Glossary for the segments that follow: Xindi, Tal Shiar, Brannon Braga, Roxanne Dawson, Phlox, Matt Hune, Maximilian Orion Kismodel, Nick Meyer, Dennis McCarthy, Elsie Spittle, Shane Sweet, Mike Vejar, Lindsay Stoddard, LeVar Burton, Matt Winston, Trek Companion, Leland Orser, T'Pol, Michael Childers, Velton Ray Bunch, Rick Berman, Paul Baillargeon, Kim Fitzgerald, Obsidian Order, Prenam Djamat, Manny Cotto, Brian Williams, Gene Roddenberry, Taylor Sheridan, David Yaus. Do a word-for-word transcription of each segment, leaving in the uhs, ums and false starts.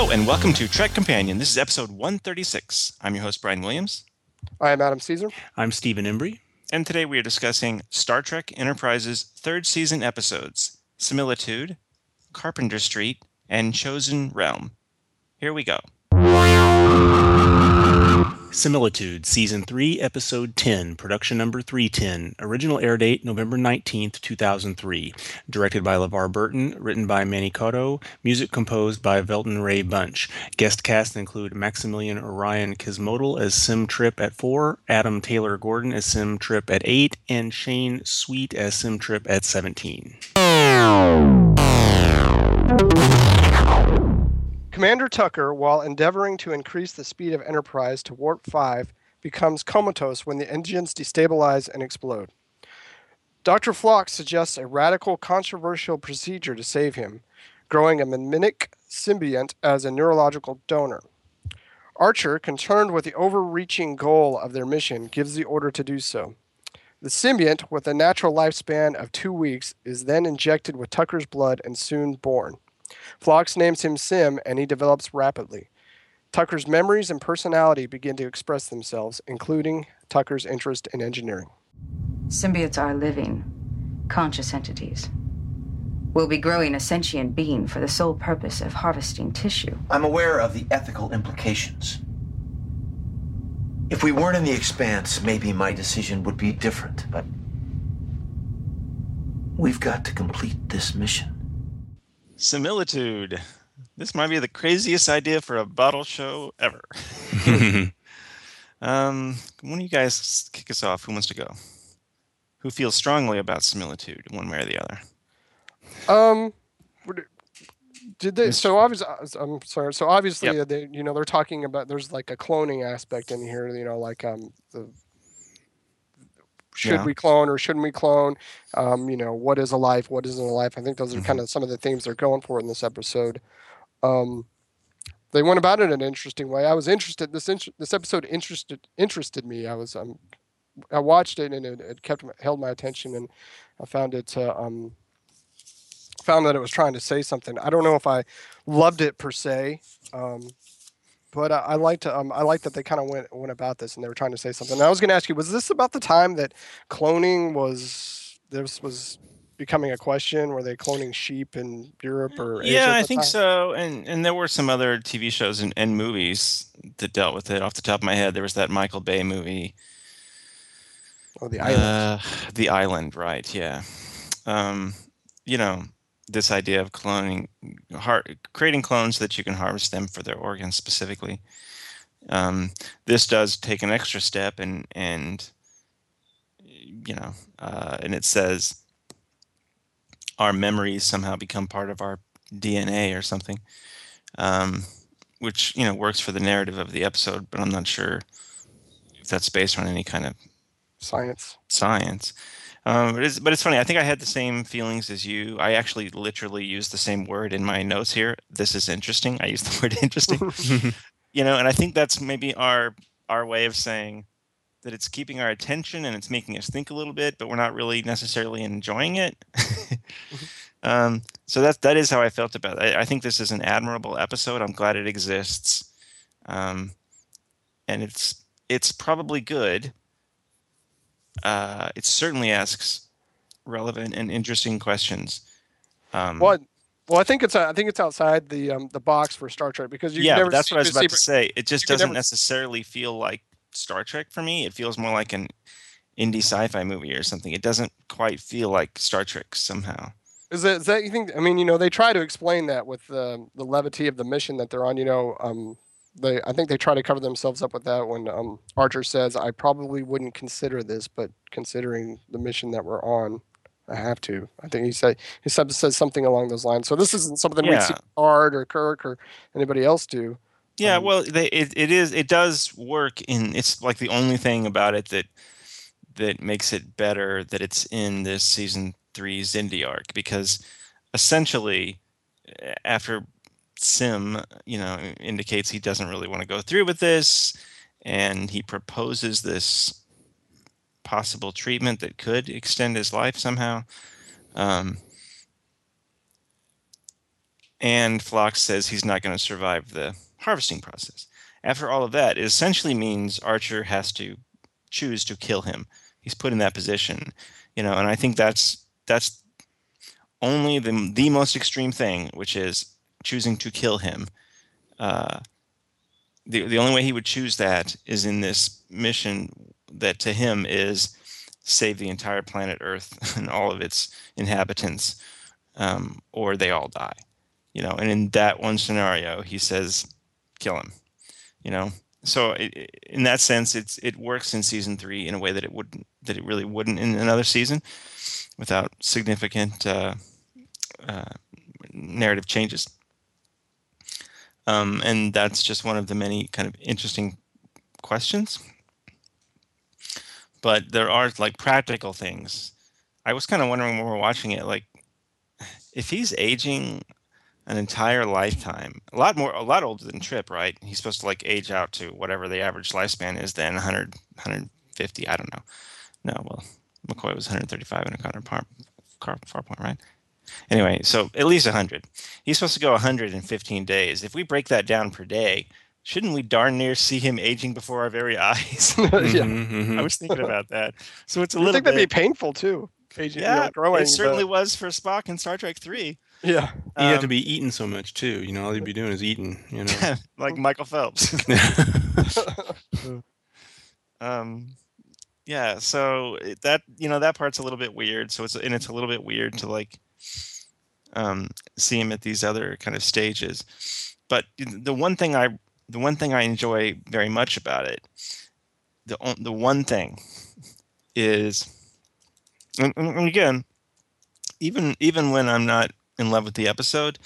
Hello and welcome to Trek Companion. This is episode one thirty-six. I'm your host, Brian Williams. I am Adam Caesar. I'm Stephen Embry. And today we are discussing Star Trek Enterprise's third season episodes, Similitude, Carpenter Street, and Chosen Realm. Here we go. Similitude, Season three, Episode ten, Production Number three ten, Original Air Date, November nineteenth, two thousand three. Directed by LeVar Burton, written by Manny Cotto, music composed by Velton Ray Bunch. Guest cast include Maximilian Orion Kismodel as Sim Trip at four, Adam Taylor Gordon as Sim Trip at eight, and Shane Sweet as Sim Trip at seventeen. Commander Tucker, while endeavoring to increase the speed of Enterprise to warp five, becomes comatose when the engines destabilize and explode. Doctor Phlox suggests a radical, controversial procedure to save him, growing a mimetic symbiont as a neurological donor. Archer, concerned with the overreaching goal of their mission, gives the order to do so. The symbiont, with a natural lifespan of two weeks, is then injected with Tucker's blood and soon born. Phlox names him Sim, and he develops rapidly. Tucker's memories and personality begin to express themselves, including Tucker's interest in engineering. Symbiotes are living, conscious entities. We'll be growing a sentient being for the sole purpose of harvesting tissue. I'm aware of the ethical implications. If we weren't in the Expanse, maybe my decision would be different, but we've got to complete this mission. Similitude. This might be the craziest idea for a bottle show ever. um, one of you guys kick us off. Who wants to go? Who feels strongly about similitude, one way or the other? Um, did they? So obviously, I'm sorry. So obviously, yep. they you know they're talking about there's like a cloning aspect in here. You know, like um the. Should yeah. we clone or shouldn't we clone? Um, you know, what is a life? What isn't a life? I think those are mm-hmm. kind of some of the themes they're going for in this episode. Um, they went about it in an interesting way. I was interested. This in, this episode interested interested me. I was um, I watched it and it, it kept held my attention, and I found it uh, um, found that it was trying to say something. I don't know if I loved it per se. Um, But I, I liked um, I liked that they kind of went went about this and they were trying to say something. And I was going to ask you, was this about the time that cloning was this was becoming a question? Were they cloning sheep in Europe or Asia? Yeah, I think so. And and there were some other T V shows and, and movies that dealt with it. Off the top of my head, there was that Michael Bay movie. Oh, The Island. Uh, the Island, right? Yeah. Um, you know. This idea of cloning, har- creating clones that you can harvest them for their organs specifically. Um, this does take an extra step, and and you know, uh, and it says our memories somehow become part of our D N A or something, um, which you know works for the narrative of the episode. But I'm not sure if that's based on any kind of science. Science. Um, but, it's, but it's funny. I think I had the same feelings as you. I actually literally used the same word in my notes here. This is interesting. I used the word interesting. You know, and I think that's maybe our our way of saying that it's keeping our attention and it's making us think a little bit, but we're not really necessarily enjoying it. um, so that that is how I felt about it. I, I think this is an admirable episode. I'm glad it exists, um, and it's it's probably good. Uh, it certainly asks relevant and interesting questions. Um, well, well, I think it's I think it's outside the um, the box for Star Trek because you yeah, never that's what I was about to say. It just doesn't never... necessarily feel like Star Trek for me. It feels more like an indie sci-fi movie or something. It doesn't quite feel like Star Trek somehow. Is that, is that you think? I mean, you know, they try to explain that with the the levity of the mission that they're on. You know. Um, They, I think they try to cover themselves up with that when um, Archer says, I probably wouldn't consider this, but considering the mission that we're on, I have to. I think he said he says something along those lines. So this isn't something yeah. we see Art or Kirk or anybody else do. Yeah, um, well, they, it it is it does work in. It's like the only thing about it that that makes it better that it's in this season three Xindi arc because essentially after. Sim, you know, indicates he doesn't really want to go through with this, and he proposes this possible treatment that could extend his life somehow. Um, and Phlox says he's not going to survive the harvesting process. After all of that, it essentially means Archer has to choose to kill him. He's put in that position, you know, and I think that's that's only the the most extreme thing, which is choosing to kill him. Uh, the the only way he would choose that is in this mission that to him is save the entire planet Earth and all of its inhabitants, um, or they all die, you know. And in that one scenario, he says, kill him, you know. So it, in that sense, it's it works in season three in a way that it wouldn't, that it really wouldn't in another season, without significant uh, uh, narrative changes. Um, and that's just one of the many kind of interesting questions. But there are like practical things. I was kind of wondering when we were watching it, like if he's aging an entire lifetime, a lot more, a lot older than Trip, right? He's supposed to like age out to whatever the average lifespan is then, one hundred, one hundred fifty, I don't know. No, well, McCoy was one hundred thirty-five in a Connor Farpoint, right? Anyway, so at least one hundred. He's supposed to go one hundred fifteen days. If we break that down per day, shouldn't we darn near see him aging before our very eyes? Yeah. Mm-hmm. I was thinking about that. So it's a I little. I think bit... that'd be painful too. Aging, yeah, you know, growing, it certainly but... was for Spock in Star Trek three. Yeah, um, he had to be eating so much too. You know, all he'd be doing is eating. You know, like Michael Phelps. um, yeah. So that you know that part's a little bit weird. So it's and it's a little bit weird to like um, see him at these other kind of stages. But the one thing I The one thing I enjoy very much about it, the the one thing, is, and, and again, even even when I'm not in love with the episode,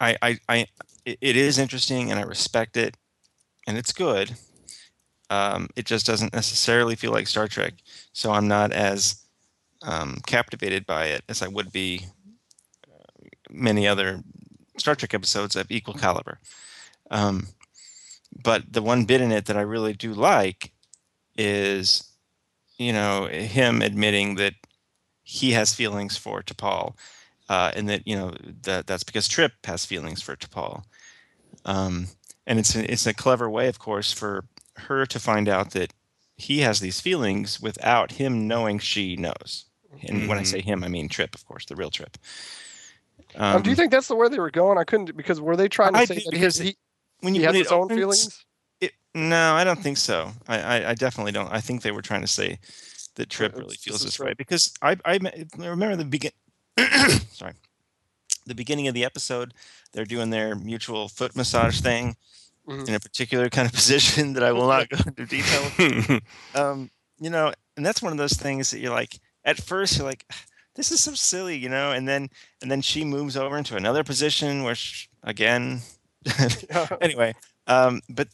I I, I it is interesting and I respect it, and it's good. Um, it just doesn't necessarily feel like Star Trek, so I'm not as um, captivated by it as I would be many other Star Trek episodes of equal caliber. Um, but the one bit in it that I really do like is, you know, him admitting that he has feelings for T'Pol, uh, and that, you know, that that's because Trip has feelings for T'Pol. Um, and it's a, it's a clever way, of course, for her to find out that he has these feelings without him knowing she knows. And mm-hmm. when I say him, I mean Trip, of course, the real Trip. Um, um, do you think that's the way they were going? I couldn't, because were they trying to I say do, that because he, when you, he when has his opens, own feelings? It, no, I don't think so. I, I, I definitely don't. I think they were trying to say that Trip really it's, feels this way. Right. Because I, I remember the begin. sorry, the beginning of the episode, they're doing their mutual foot massage thing mm-hmm. in a particular kind of position that I will not go into detail. um, you know, and that's one of those things that you're like, at first you're like, this is so silly, you know, and then and then she moves over into another position, which again, anyway, um, but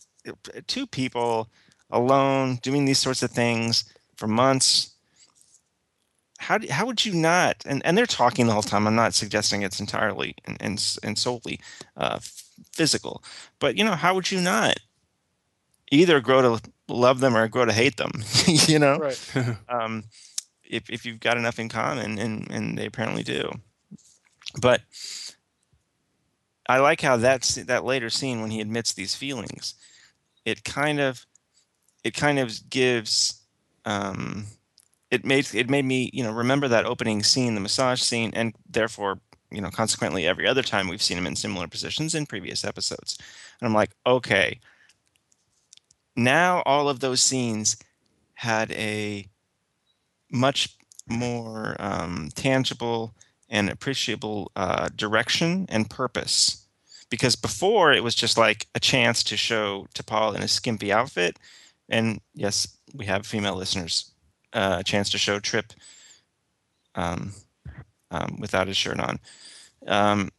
two people alone doing these sorts of things for months. How do, how would you not? And and they're talking the whole time. I'm not suggesting it's entirely and and, and solely uh, physical, but you know, how would you not either grow to love them or grow to hate them? You know. Right. um, If if you've got enough in common, and, and they apparently do. But I like how that's that later scene when he admits these feelings, it kind of it kind of gives um, it made it made me, you know, remember that opening scene, the massage scene, and therefore, you know, consequently every other time we've seen him in similar positions in previous episodes. And I'm like, okay, now all of those scenes had a much more um, tangible and appreciable uh, direction and purpose, because before it was just like a chance to show T'Pol in a skimpy outfit, and yes, we have female listeners, uh, a chance to show Trip um, um, without his shirt on. Um,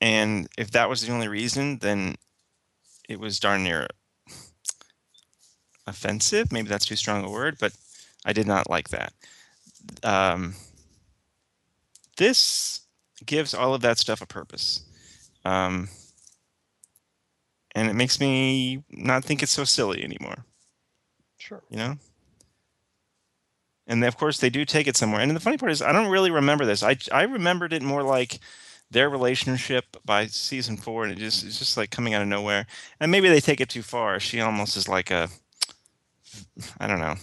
and if that was the only reason, then it was darn near offensive, maybe that's too strong a word, but I did not like that. Um, this gives all of that stuff a purpose, um, and it makes me not think it's so silly anymore. Sure, you know. And of course, they do take it somewhere. And the funny part is, I don't really remember this. I, I remembered it more like their relationship by season four, and it just it's just like coming out of nowhere. And maybe they take it too far. She almost is like a, I don't know,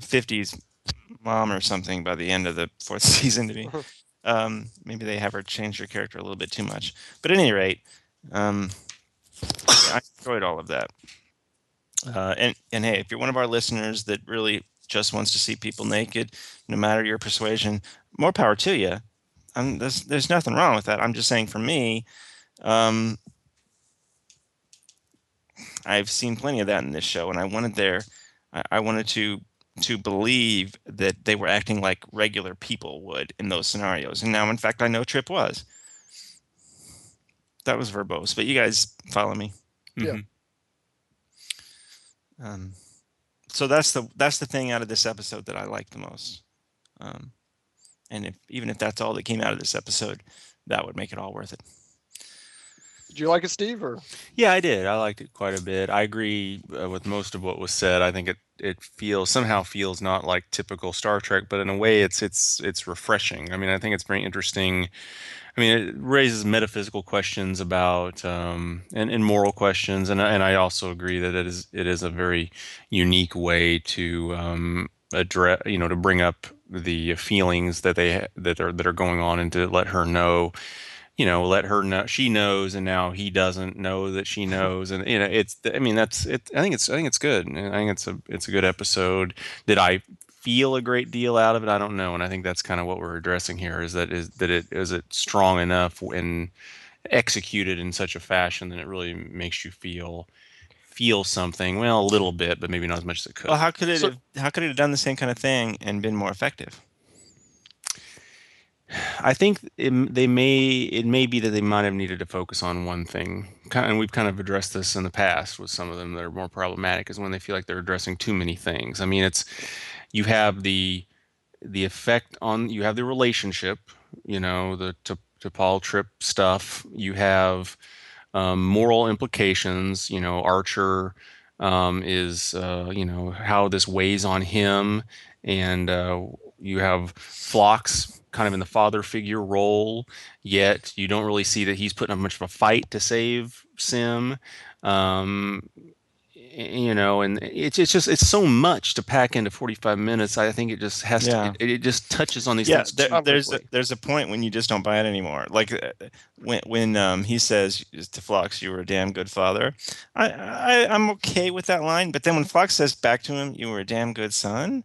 fifties mom or something by the end of the fourth season to me. Um, maybe they have her change her character a little bit too much. But at any rate, um, I enjoyed all of that. Uh, and, and hey, if you're one of our listeners that really just wants to see people naked, no matter your persuasion, more power to you. I'm, there's, there's nothing wrong with that. I'm just saying for me, um, I've seen plenty of that in this show, and I wanted there, I, I wanted to to believe that they were acting like regular people would in those scenarios. And now, in fact, I know Tripp was. That was verbose, but you guys follow me. Mm-hmm. Yeah. Um. So that's the that's the thing out of this episode that I like the most. Um, and if, even if that's all that came out of this episode, that would make it all worth it. Did you like it, Steve? Or? Yeah, I did. I liked it quite a bit. I agree uh, with most of what was said. I think it, it feels somehow feels not like typical Star Trek, but in a way it's it's it's refreshing. I mean, I think it's very interesting. I mean, it raises metaphysical questions about um, and, and moral questions, and and I also agree that it is it is a very unique way to um, address, you know, to bring up the feelings that they that are that are going on, and to let her know. You know, let her know she knows, and now he doesn't know that she knows, and you know, it's. I mean, that's it. I think it's. I think it's good. I think it's a. It's a good episode. Did I feel a great deal out of it? I don't know, and I think that's kind of what we're addressing here. Is that is that it is it strong enough and executed in such a fashion that it really makes you feel feel something. Well, a little bit, but maybe not as much as it could. Well, how could it? So, have, how could it have done the same kind of thing and been more effective? I think it, they may it may be that they might have needed to focus on one thing, and we've kind of addressed this in the past with some of them that are more problematic. Is when they feel like they're addressing too many things. I mean, it's you have the the effect on you have the relationship, you know, the to, to Paul Tripp stuff. You have um, moral implications. You know, Archer um, is uh, you know how this weighs on him, and uh, you have Phlox. Kind of in the father figure role, yet you don't really see that he's putting up much of a fight to save Sim, um, you know. And it's it's just it's so much to pack into forty-five minutes. I think it just has yeah. to. It, it just touches on these yeah, things. Yeah, there, there's a, there's a point when you just don't buy it anymore. Like when when um, he says to Phlox, "You were a damn good father." I, I I'm okay with that line, but then when Phlox says back to him, "You were a damn good son."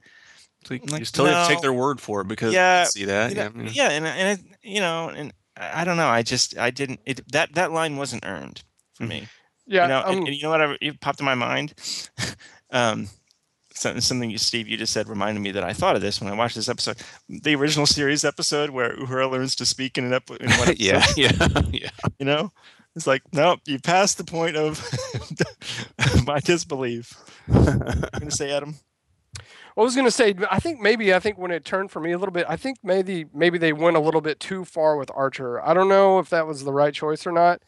So you like, just totally no, have to take their word for it because yeah, you see that. You know, yeah, yeah, and and it, you know, and I don't know. I just I didn't. It, that that line wasn't earned for me. Yeah, you know, um, and, and you know what? I, it popped in my mind. um, something something you, Steve, you just said reminded me that I thought of this when I watched this episode, the original series episode where Uhura learns to speak in an up. In one yeah, yeah, yeah. You know, it's like nope, you passed the point of my disbelief. I'm gonna say, Adam. I was going to say, I think maybe, I think when it turned for me a little bit, I think maybe maybe they went a little bit too far with Archer. I don't know if that was the right choice or not.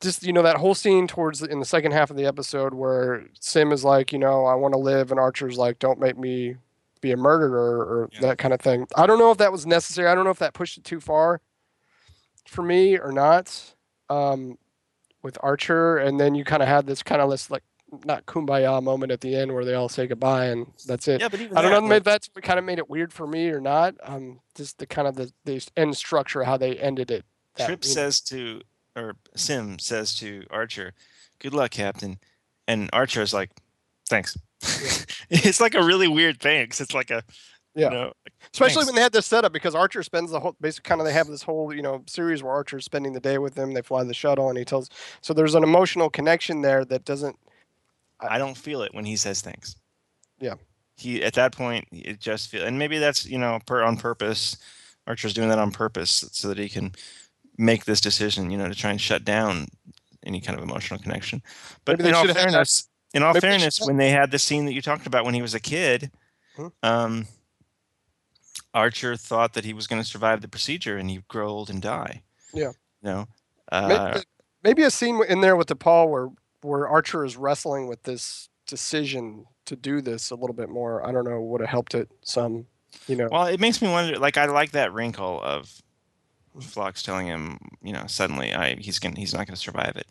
Just, you know, that whole scene towards the, in the second half of the episode where Sim is like, you know, I want to live, and Archer's like, don't make me be a murderer or yeah. that kind of thing. I don't know if that was necessary. I don't know if that pushed it too far for me or not um, with Archer. And then you kind of had this kind of list like, not kumbaya moment at the end where they all say goodbye and that's it. Yeah, but even I don't that, know if that's what kind of made it weird for me or not. Um, just the kind of the, the end structure, how they ended it. That, Tripp says to, or Sim says to Archer, "Good luck, Captain," and Archer is like, "Thanks." Yeah. It's like a really weird thanks. It's like a yeah. You know, like, especially thanks. When they had this setup because Archer spends the whole basically kind of they have this whole you know series where Archer's spending the day with them. They fly the shuttle and he tells. So there's an emotional connection there that doesn't. I don't feel it when he says things. Yeah. He at that point it just feels, and maybe that's you know per, on purpose. Archer's doing that on purpose so that he can make this decision, you know, to try and shut down any kind of emotional connection. But in all fairness, in all fairness, when they had the scene that you talked about when he was a kid, hmm. um, Archer thought that he was going to survive the procedure and he'd grow old and die. Yeah. You know, uh, maybe, maybe a scene in there with DePaul where. where Archer is wrestling with this decision to do this a little bit more, I don't know, would have helped it some, you know. Well, it makes me wonder, like, I like that wrinkle of Phlox telling him, you know, suddenly I he's gonna he's not gonna survive it.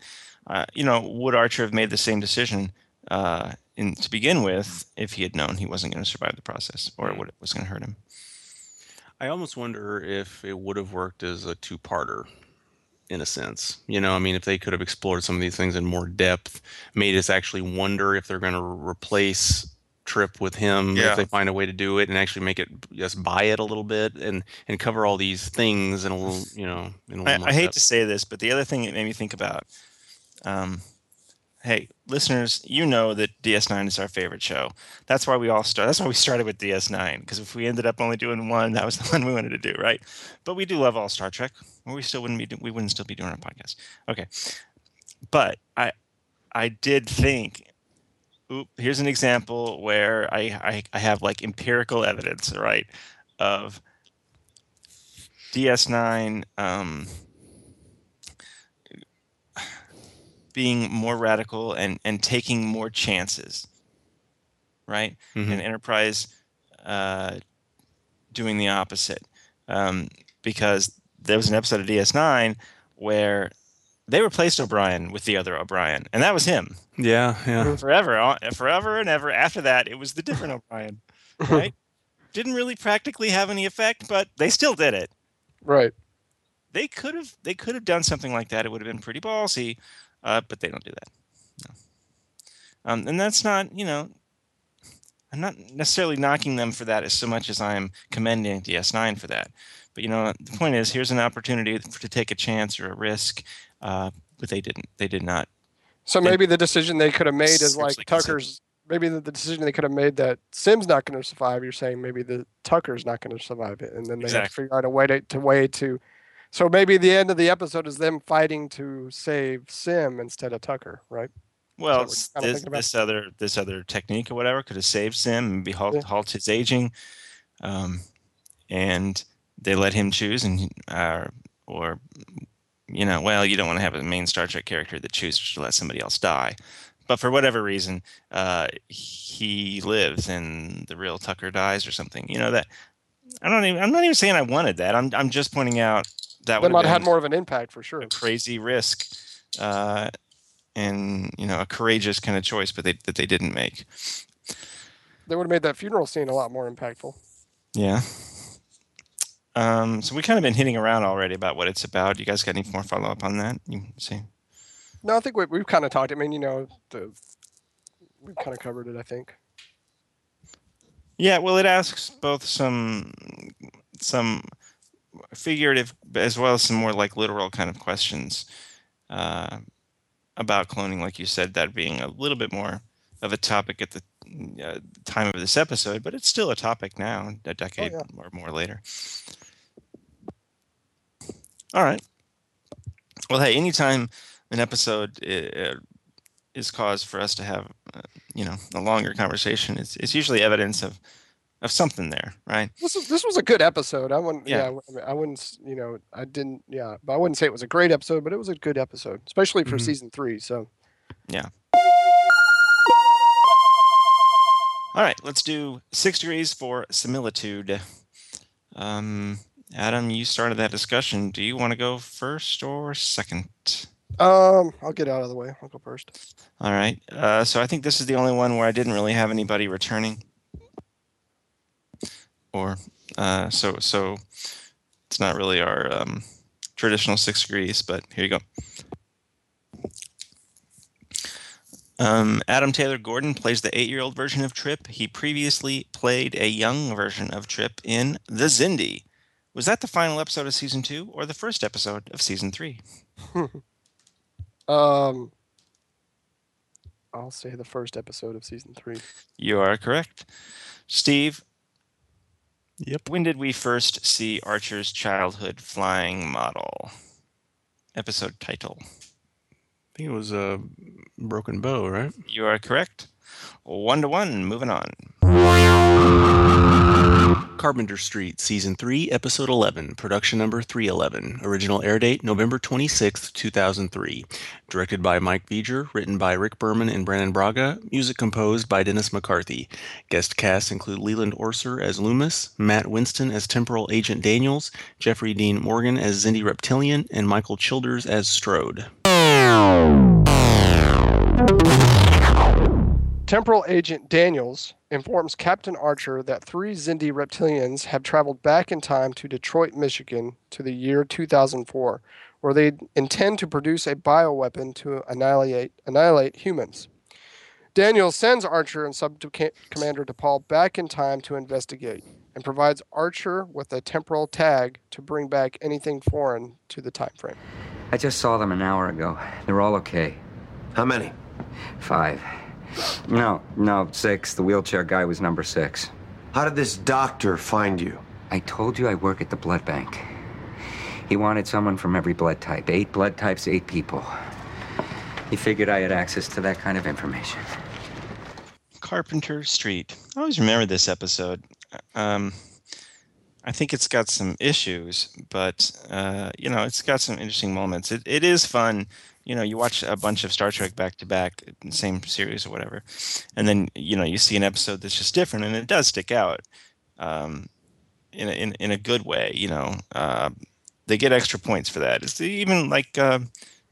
Uh, you know, would Archer have made the same decision uh, in, to begin with if he had known he wasn't going to survive the process, or would it was going to hurt him? I almost wonder if it would have worked as a two-parter, in a sense. You know, I mean, if they could have explored some of these things in more depth, made us actually wonder if they're going to replace Trip with him, yeah. if they find a way to do it and actually make it just buy it a little bit and and cover all these things in a little, you know. In a little I, I hate depth. to say this, but the other thing it made me think about, um, hey, listeners, you know that D S nine is our favorite show. That's why we all start. That's why we started with D S nine, because if we ended up only doing one, that was the one we wanted to do, right? But we do love all Star Trek, or we still wouldn't be. Do- we wouldn't still be doing our podcast. Okay, but I, I did think, oop, here's an example where I, I, I have like empirical evidence, right, of D S nine. Um, being more radical and, and taking more chances, right? Mm-hmm. And Enterprise uh, doing the opposite. Um, because there was an episode of D S nine where they replaced O'Brien with the other O'Brien, and that was him. Yeah, yeah. Forever, forever and ever. After that, it was the different O'Brien, right? Didn't really practically have any effect, but they still did it. Right. They could have. They could have done something like that. It would have been pretty ballsy. Uh, but they don't do that. No. Um, and that's not, you know, I'm not necessarily knocking them for that as so much as I'm commending D S nine for that. But, you know, the point is, here's an opportunity to take a chance or a risk, uh, but they didn't. They did not. So maybe they, the decision they could have made is like Tucker's, maybe the, the decision they could have made that Sim's not going to survive, you're saying maybe the Tucker's not going to survive it. And then they exactly. have to figure out a way to, to way to... So maybe the end of the episode is them fighting to save Sim instead of Tucker, right? Well, this, this other this other technique or whatever could have saved Sim and be halt, yeah. halt his aging, um, and they let him choose, and uh, or you know, well, you don't want to have a main Star Trek character that chooses to let somebody else die, but for whatever reason, uh, he lives and the real Tucker dies or something. You know that I don't even. I'm not even saying I wanted that. I'm I'm just pointing out. That would have had more of an impact for sure. A crazy risk, uh, and you know, a courageous kind of choice, but they, that they didn't make. They would have made that funeral scene a lot more impactful. Yeah. Um, so we kind of been hitting around already about what it's about. You guys got any more follow up on that? You see? No, I think we, we've kind of talked. I mean, you know, the, we've kind of covered it. I think. Yeah. Well, it asks both some some. figurative as well as some more like literal kind of questions uh, about cloning, like you said, that being a little bit more of a topic at the uh, time of this episode, but it's still a topic now, a decade oh, yeah. or more later. All right. Well, hey, anytime an episode uh, is cause for us to have, uh, you know, a longer conversation, it's, it's usually evidence of Of something there, right? This is, this was a good episode. I wouldn't, yeah. yeah, I wouldn't, you know, I didn't, yeah, but I wouldn't say it was a great episode, but it was a good episode, especially for mm-hmm. season three. So, yeah. All right, let's do six degrees for similitude. Um, Adam, you started that discussion. Do you want to go first or second? Um, I'll get out of the way. I'll go first. All right. Uh, so I think this is the only one where I didn't really have anybody returning. Or uh, so so it's not really our um, traditional six degrees, but here you go. Um, Adam Taylor Gordon plays the eight-year-old version of Trip. He previously played a young version of Trip in The Zindi. Was that the final episode of season two or the first episode of season three? um, I'll say the first episode of season three. You are correct. Steve. Yep. When did we first see Archer's childhood flying model? Episode title. I think it was a uh, Broken Bow, right? You are correct. One to one. Moving on. Carpenter Street, Season three, Episode eleven, Production Number three eleven, Original Air Date, November twenty-sixth, two thousand three. Directed by Mike Vejar, written by Rick Berman and Brannon Braga, music composed by Dennis McCarthy. Guest casts include Leland Orser as Loomis, Matt Winston as Temporal Agent Daniels, Jeffrey Dean Morgan as Zindi Reptilian, and Michael Childers as Strode. Temporal Agent Daniels informs Captain Archer that three Zindi reptilians have traveled back in time to Detroit, Michigan, to the year two thousand four, where they intend to produce a bioweapon to annihilate, annihilate humans. Daniels sends Archer and Sub-Commander DePaul back in time to investigate, and provides Archer with a temporal tag to bring back anything foreign to the time frame. I just saw them an hour ago. They're all okay. How many? Five. No, no, six. The wheelchair guy was number six. How did this doctor find you? I told you I work at the blood bank. He wanted someone from every blood type. Eight blood types, eight people. He figured I had access to that kind of information. Carpenter Street. I always remember this episode. Um, I think it's got some issues, but, uh, you know, it's got some interesting moments. It, it is fun. You know, you watch a bunch of Star Trek back-to-back, same series or whatever, and then, you know, you see an episode that's just different, and it does stick out um, in, a, in in a good way, you know. Uh, they get extra points for that. It's even like uh,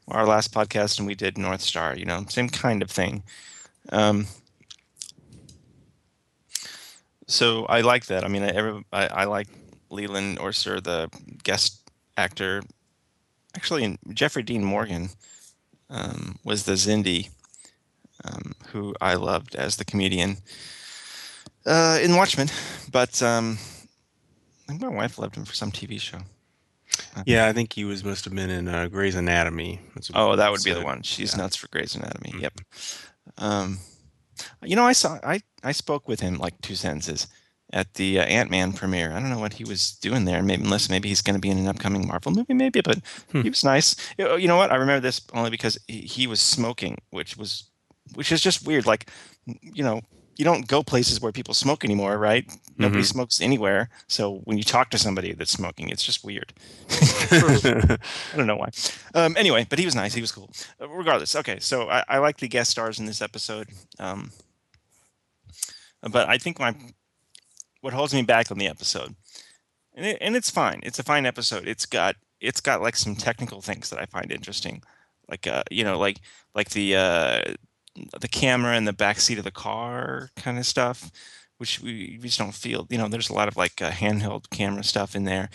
our last podcast, and we did North Star, you know, same kind of thing. Um, so I like that. I mean, I, every, I, I like Leland Orser, the guest actor. Actually, Jeffrey Dean Morgan Um, was the Zindi, um, who I loved as the comedian uh, in Watchmen. But um, I think my wife loved him for some T V show. Uh, yeah, I think he was must have been in uh, Grey's Anatomy. Oh, that would be the one. She's yeah. nuts for Grey's Anatomy. Mm-hmm. Yep. Um, you know, I saw I, I spoke with him like two sentences at the uh, Ant-Man premiere. I don't know what he was doing there. Maybe unless maybe he's going to be in an upcoming Marvel movie, maybe. But hmm. he was nice. You know what? I remember this only because he, he was smoking, which was, which is just weird. Like, you know, you don't go places where people smoke anymore, right? Mm-hmm. Nobody smokes anywhere. So when you talk to somebody that's smoking, it's just weird. I don't know why. Um, anyway, but he was nice. He was cool. Uh, regardless. Okay, so I, I like the guest stars in this episode. Um, but I think my what holds me back on the episode, and, it, and it's fine. It's a fine episode. It's got it's got like some technical things that I find interesting, like uh you know like like the uh, the camera in the backseat of the car kind of stuff, which we, we just don't feel. You know, there's a lot of like uh, handheld camera stuff in there.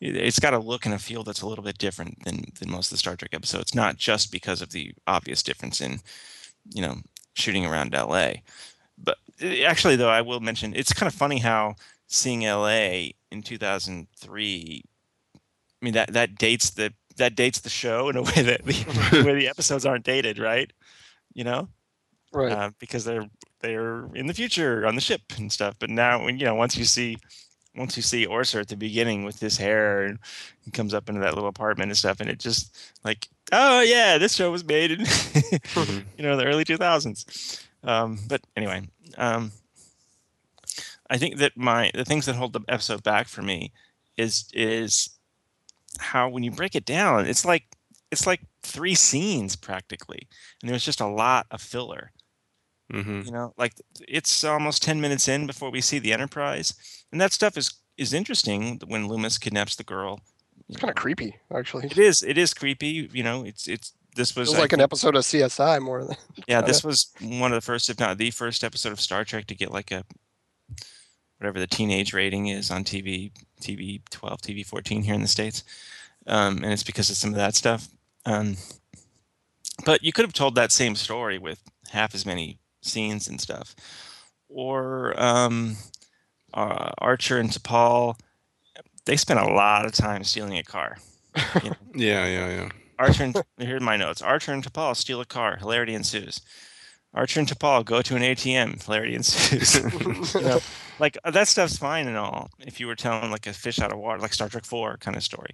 It, it's got a look and a feel that's a little bit different than than most of the Star Trek episodes. Not just because of the obvious difference in, you know, shooting around L A. But actually, though, I will mention it's kind of funny how seeing L A in two thousand three. I mean that, that dates the that dates the show in a way that the, where the episodes aren't dated, right? You know, right? Uh, because they're they're in the future on the ship and stuff. But now, when you know, once you see once you see Orser at the beginning with his hair and he comes up into that little apartment and stuff, and it just like, oh yeah, this show was made in you know the early two thousands. Um, but anyway, um, I think that my the things that hold the episode back for me is is how when you break it down, it's like it's like three scenes practically, and there's just a lot of filler. Mm-hmm. You know, like it's almost ten minutes in before we see the Enterprise, and that stuff is is interesting when Loomis kidnaps the girl. It's kind of creepy, actually. It is. It is creepy. You know, it's it's. This was, it was like I, an episode of C S I more than yeah. This was one of the first, if not the first, episode of Star Trek to get like a whatever the teenage rating is on T V, T V twelve, T V fourteen here in the States, um, and it's because of some of that stuff. Um, but you could have told that same story with half as many scenes and stuff, or um, uh, Archer and T'Pol. They spent a lot of time stealing a car. You know? yeah, yeah, yeah. Archer and, here's my notes. Archer and T'Pol steal a car. Hilarity ensues. Archer and T'Pol go to an A T M. Hilarity ensues. You know, like that stuff's fine and all. If you were telling like a fish out of water, like Star Trek four kind of story,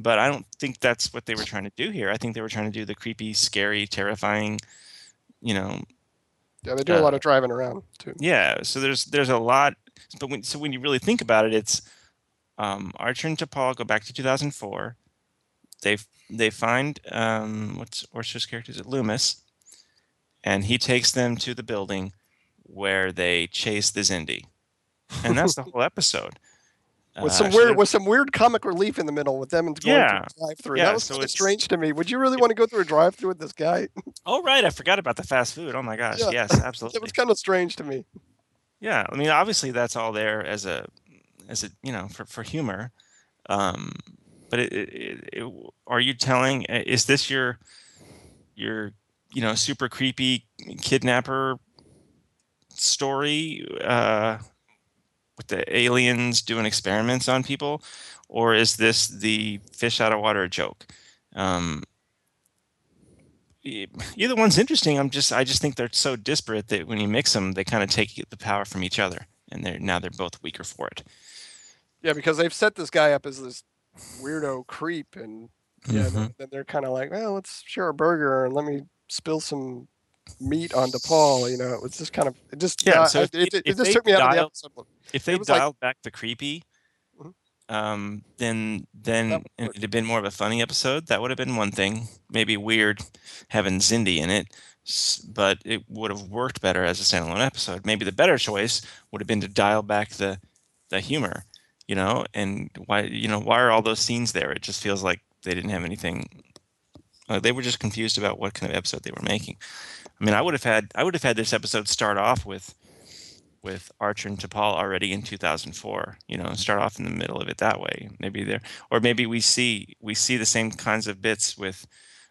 but I don't think that's what they were trying to do here. I think they were trying to do the creepy, scary, terrifying. You know. Yeah, they do uh, a lot of driving around too. Yeah, so there's there's a lot. But when, so when you really think about it, it's um, Archer and Topal go back to two thousand four. They they find um, what's Orser's character? Is it Loomis? And he takes them to the building where they chase the Zindi, and that's the whole episode. With some uh, weird, with some weird comic relief in the middle, with them going yeah, through drive-through. Yeah, that was so strange to me. Would you really it, want to go through a drive-through with this guy? Oh right, I forgot about the fast food. Oh my gosh, yeah. Yes, absolutely. It was kind of strange to me. Yeah, I mean, obviously that's all there as a, as a you know for for humor, um, but it, it, it, are you telling? Is this your, your you know super creepy kidnapper story? Uh, with the aliens doing experiments on people, or is this the fish out of water joke? Um, either one's interesting. I'm just, I just think they're so disparate that when you mix them, they kind of take the power from each other, and they're now they're both weaker for it. Yeah, because they've set this guy up as this weirdo creep, and yeah, mm-hmm. then, then they're kind of like, well, let's share a burger and let me spill some meat on DePaul. You know, it was just kind of it just yeah. Uh, so if, it, it, it just took me out dial- of the episode. If they dialed like, back the creepy, mm-hmm. um, then then it'd have been more of a funny episode. That would have been one thing. Maybe weird having Zindi in it, but it would have worked better as a standalone episode. Maybe the better choice would have been to dial back the the humor. You know, and why you know why are all those scenes there? It just feels like they didn't have anything. Uh, they were just confused about what kind of episode they were making. I mean, I would have had I would have had this episode start off with. with Archer and T'Pol already in two thousand four, you know, start off in the middle of it that way. Maybe there, or maybe we see, we see the same kinds of bits with,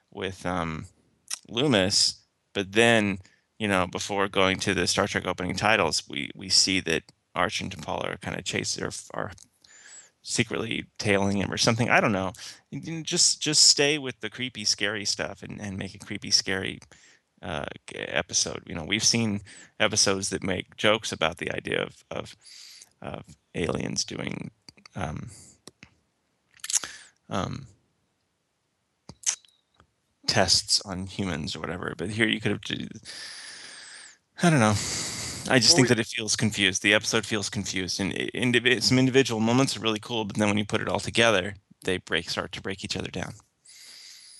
with um, Loomis, but then, you know, before going to the Star Trek opening titles, we, we see that Archer and T'Pol are kind of chasing or are secretly tailing him or something. I don't know. Just, just stay with the creepy, scary stuff and, and make it creepy, scary Uh, episode. You know, we've seen episodes that make jokes about the idea of of, of aliens doing um, um, tests on humans or whatever. But here you could have. I don't know. I just well, think we, that it feels confused. The episode feels confused, and it, indiv- some individual moments are really cool. But then when you put it all together, they break start to break each other down.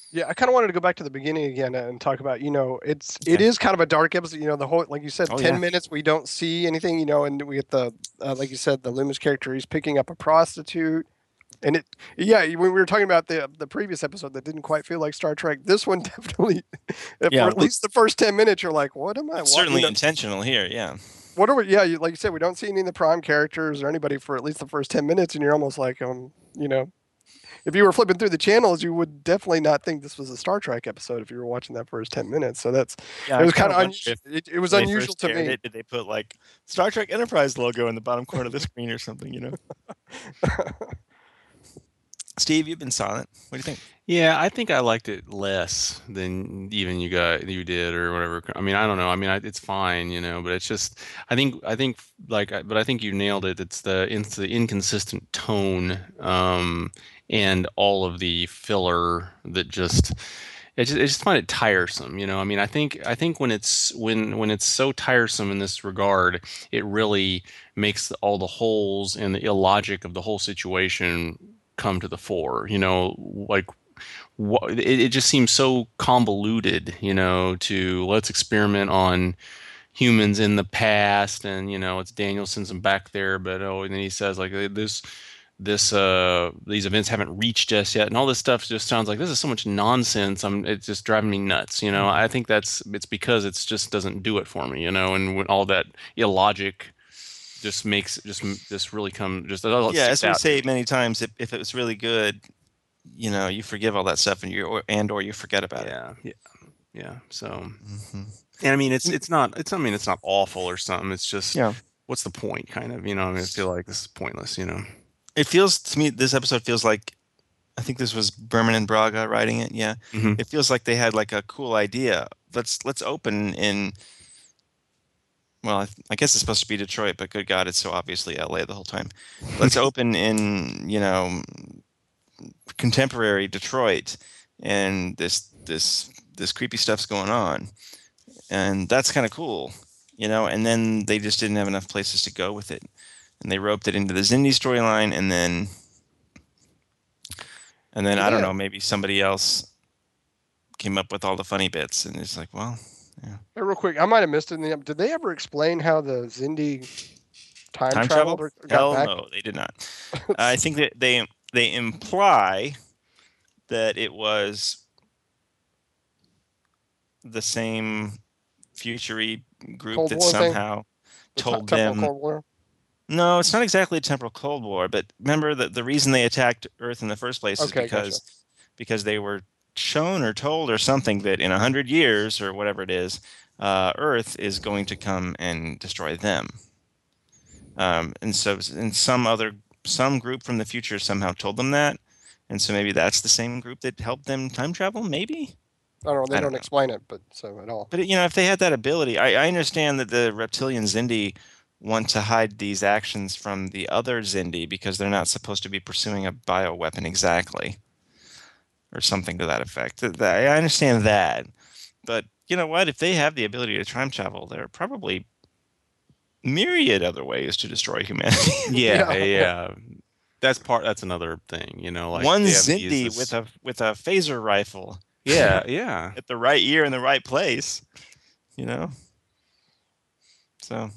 Yeah, I kind of wanted to go back to the beginning again and talk about, you know, it's it is kind of a dark episode. You know, the whole, like you said, oh, ten yeah. minutes, we don't see anything, you know, and we get the, uh, like you said, the Loomis character, he's picking up a prostitute. And it, yeah, when we were talking about the the previous episode that didn't quite feel like Star Trek, this one definitely, yeah. for at least the first ten minutes, you're like, what am I watching? Certainly intentional here, yeah. What are we, yeah, you, like you said, we don't see any of the prime characters or anybody for at least the first ten minutes, and you're almost like, um, you know, if you were flipping through the channels, you would definitely not think this was a Star Trek episode if you were watching that first ten minutes. So that's yeah, it was kind of unusual. It, it was unusual to me. It, did they put like Star Trek Enterprise logo in the bottom corner of the screen or something? You know. Steve, you've been silent. What do you think? Yeah, I think I liked it less than even you got you did or whatever. I mean, I don't know. I mean, I, it's fine, you know, but it's just I think I think like but I think you nailed it. It's the it's the inconsistent tone um, and all of the filler that just I just, just find it tiresome, you know. I mean, I think I think when it's when when it's so tiresome in this regard, it really makes all the holes and the illogic of the whole situation come to the fore, you know, like wh- it, it just seems so convoluted, you know, to let's experiment on humans in the past. And, you know, it's Daniel sends them back there, but, oh, and then he says like this, this, uh, these events haven't reached us yet. And all this stuff just sounds like this is so much nonsense. I'm, it's just driving me nuts. You know, I think that's, it's because it's just doesn't do it for me, you know, and when all that illogic just makes just just really come just yeah as we out. Say many times if, if it was really good, you know, you forgive all that stuff and you or, and or you forget about yeah, it yeah yeah so mm-hmm. and I mean it's it's not it's I mean it's not awful or something, it's just yeah. what's the point kind of, you know, I mean I feel like this is pointless, you know. It feels to me this episode feels like I think this was Berman and Braga writing it yeah mm-hmm. It feels like they had like a cool idea, let's let's open in Well, I, th- I guess it's supposed to be Detroit, but good God, it's so obviously L A the whole time. Let's open in, you know, contemporary Detroit, and this this this creepy stuff's going on, and that's kind of cool, you know. And then they just didn't have enough places to go with it, and they roped it into the Xindi storyline, and then and then yeah. I don't know, maybe somebody else came up with all the funny bits, and it's like, well, yeah. Hey, real quick, I might have missed it. In the, did they ever explain how the Xindi time, time traveled? Or got Hell back? No, they did not. uh, I think that they they imply that it was the same future-y group Cold that War somehow thing? told the t- them. Cold War? No, it's not exactly a temporal Cold War, but remember that the reason they attacked Earth in the first place okay, is because gotcha. because they were shown or told or something that in a hundred years or whatever it is, uh, Earth is going to come and destroy them. Um, and so, and some other some group from the future somehow told them that, and so maybe that's the same group that helped them time travel. Maybe. I don't know. They don't, don't know. explain it, but so at all. But you know, if they had that ability, I, I understand that the reptilian Xindi want to hide these actions from the other Xindi because they're not supposed to be pursuing a bioweapon exactly, or something to that effect. I understand that, but you know what? If they have the ability to time travel, there are probably myriad other ways to destroy humanity. yeah, yeah, yeah. That's part. That's another thing. You know, like one Xindi with a with a phaser rifle. Yeah, yeah. At the right year in the right place, you know. So,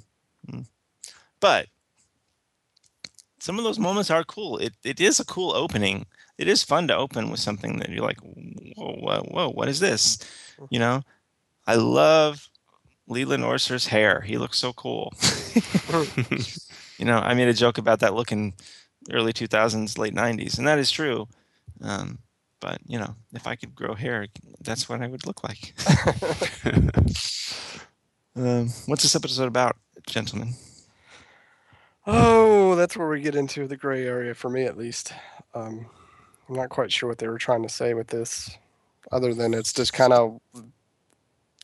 but some of those moments are cool. It it is a cool opening. It is fun to open with something that you're like, whoa, whoa, whoa, what is this? You know, I love Leland Orser's hair. He looks so cool. You know, I made a joke about that look in early two thousands, late nineties, and that is true. Um, But, you know, if I could grow hair, that's what I would look like. um, what's this episode about, gentlemen? Oh, that's where we get into the gray area, for me at least. Um, I'm not quite sure what they were trying to say with this, other than it's just kind of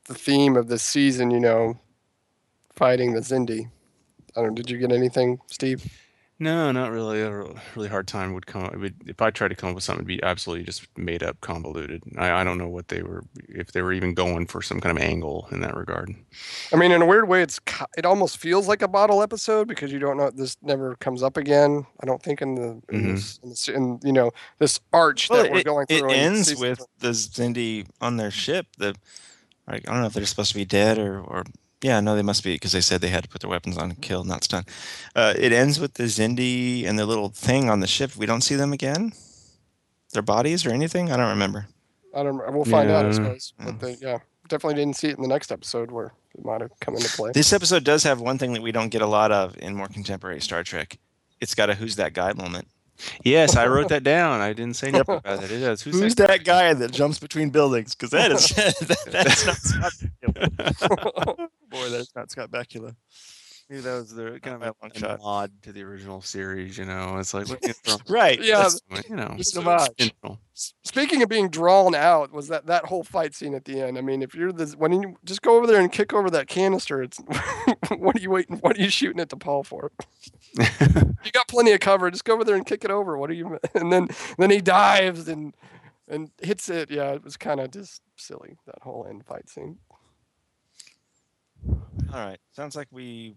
the theme of this season, you know, fighting the Xindi. I don't know, did you get anything, Steve? No, not really. A really hard time would come. It would, if I tried to come up with something, it'd be absolutely just made up, convoluted. I, I don't know what they were, if they were even going for some kind of angle in that regard. I mean, in a weird way, it's it almost feels like a bottle episode because you don't know, this never comes up again. I don't think in the in, mm-hmm. this, in, this, in you know this arch well, that we're it, going through. It ends with the Xindi on their ship. The I don't know if they're supposed to be dead or. or Yeah, no, they must be because they said they had to put their weapons on, kill, not stun. Uh, it ends with the Xindi and their little thing on the ship. We don't see them again? Their bodies or anything? I don't remember. I don't. We'll find yeah. out, I suppose. Yeah. But they, yeah, definitely didn't see it in the next episode where it might have come into play. This episode does have one thing that we don't get a lot of in more contemporary Star Trek. It's got a "Who's that guy" moment. Yes, I wrote that down. I didn't say nothing about it. It is. Who's, Who's that, that guy that jumps between buildings? Because that is that, that's not Scott Bakula. Boy, that's not Scott Bakula. Maybe that was the kind of a nod to the original series. You know, it's like looking right. Yeah, you know, so much. Speaking of being drawn out, was that that whole fight scene at the end? I mean, if you're the when you just go over there and kick over that canister, it's what are you waiting? What are you shooting it to Paul for? You got plenty of cover. Just go over there and kick it over. What are you? And then then he dives and and hits it. Yeah, it was kind of just silly that whole end fight scene. All right, sounds like we.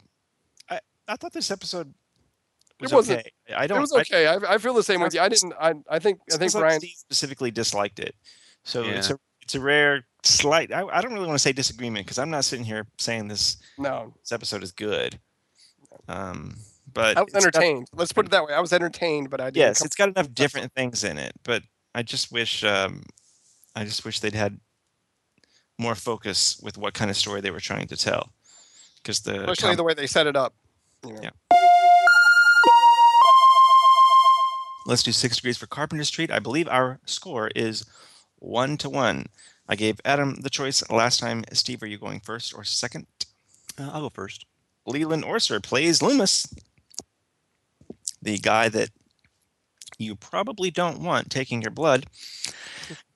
I thought this episode was it wasn't, okay. I don't. It was okay. I, I, I feel the same with you. I didn't. I. I think. I think Brian like specifically disliked it. So yeah. it's a. It's a rare slight. I, I don't really want to say disagreement because I'm not sitting here saying this. No. This episode is good. Um. But I was entertained. Got, Let's put it that way. I was entertained, but I didn't. Yes, it's got enough different things in it. But I just wish. Um. I just wish they'd had more focus with what kind of story they were trying to tell, because the especially com- the way they set it up. Yeah. Let's do Six Degrees for Carpenter Street. I believe our score is one to one. I gave Adam the choice last time. Steve, are you going first or second? Uh, I'll go first. Leland Orser plays Loomis, the guy that you probably don't want taking your blood.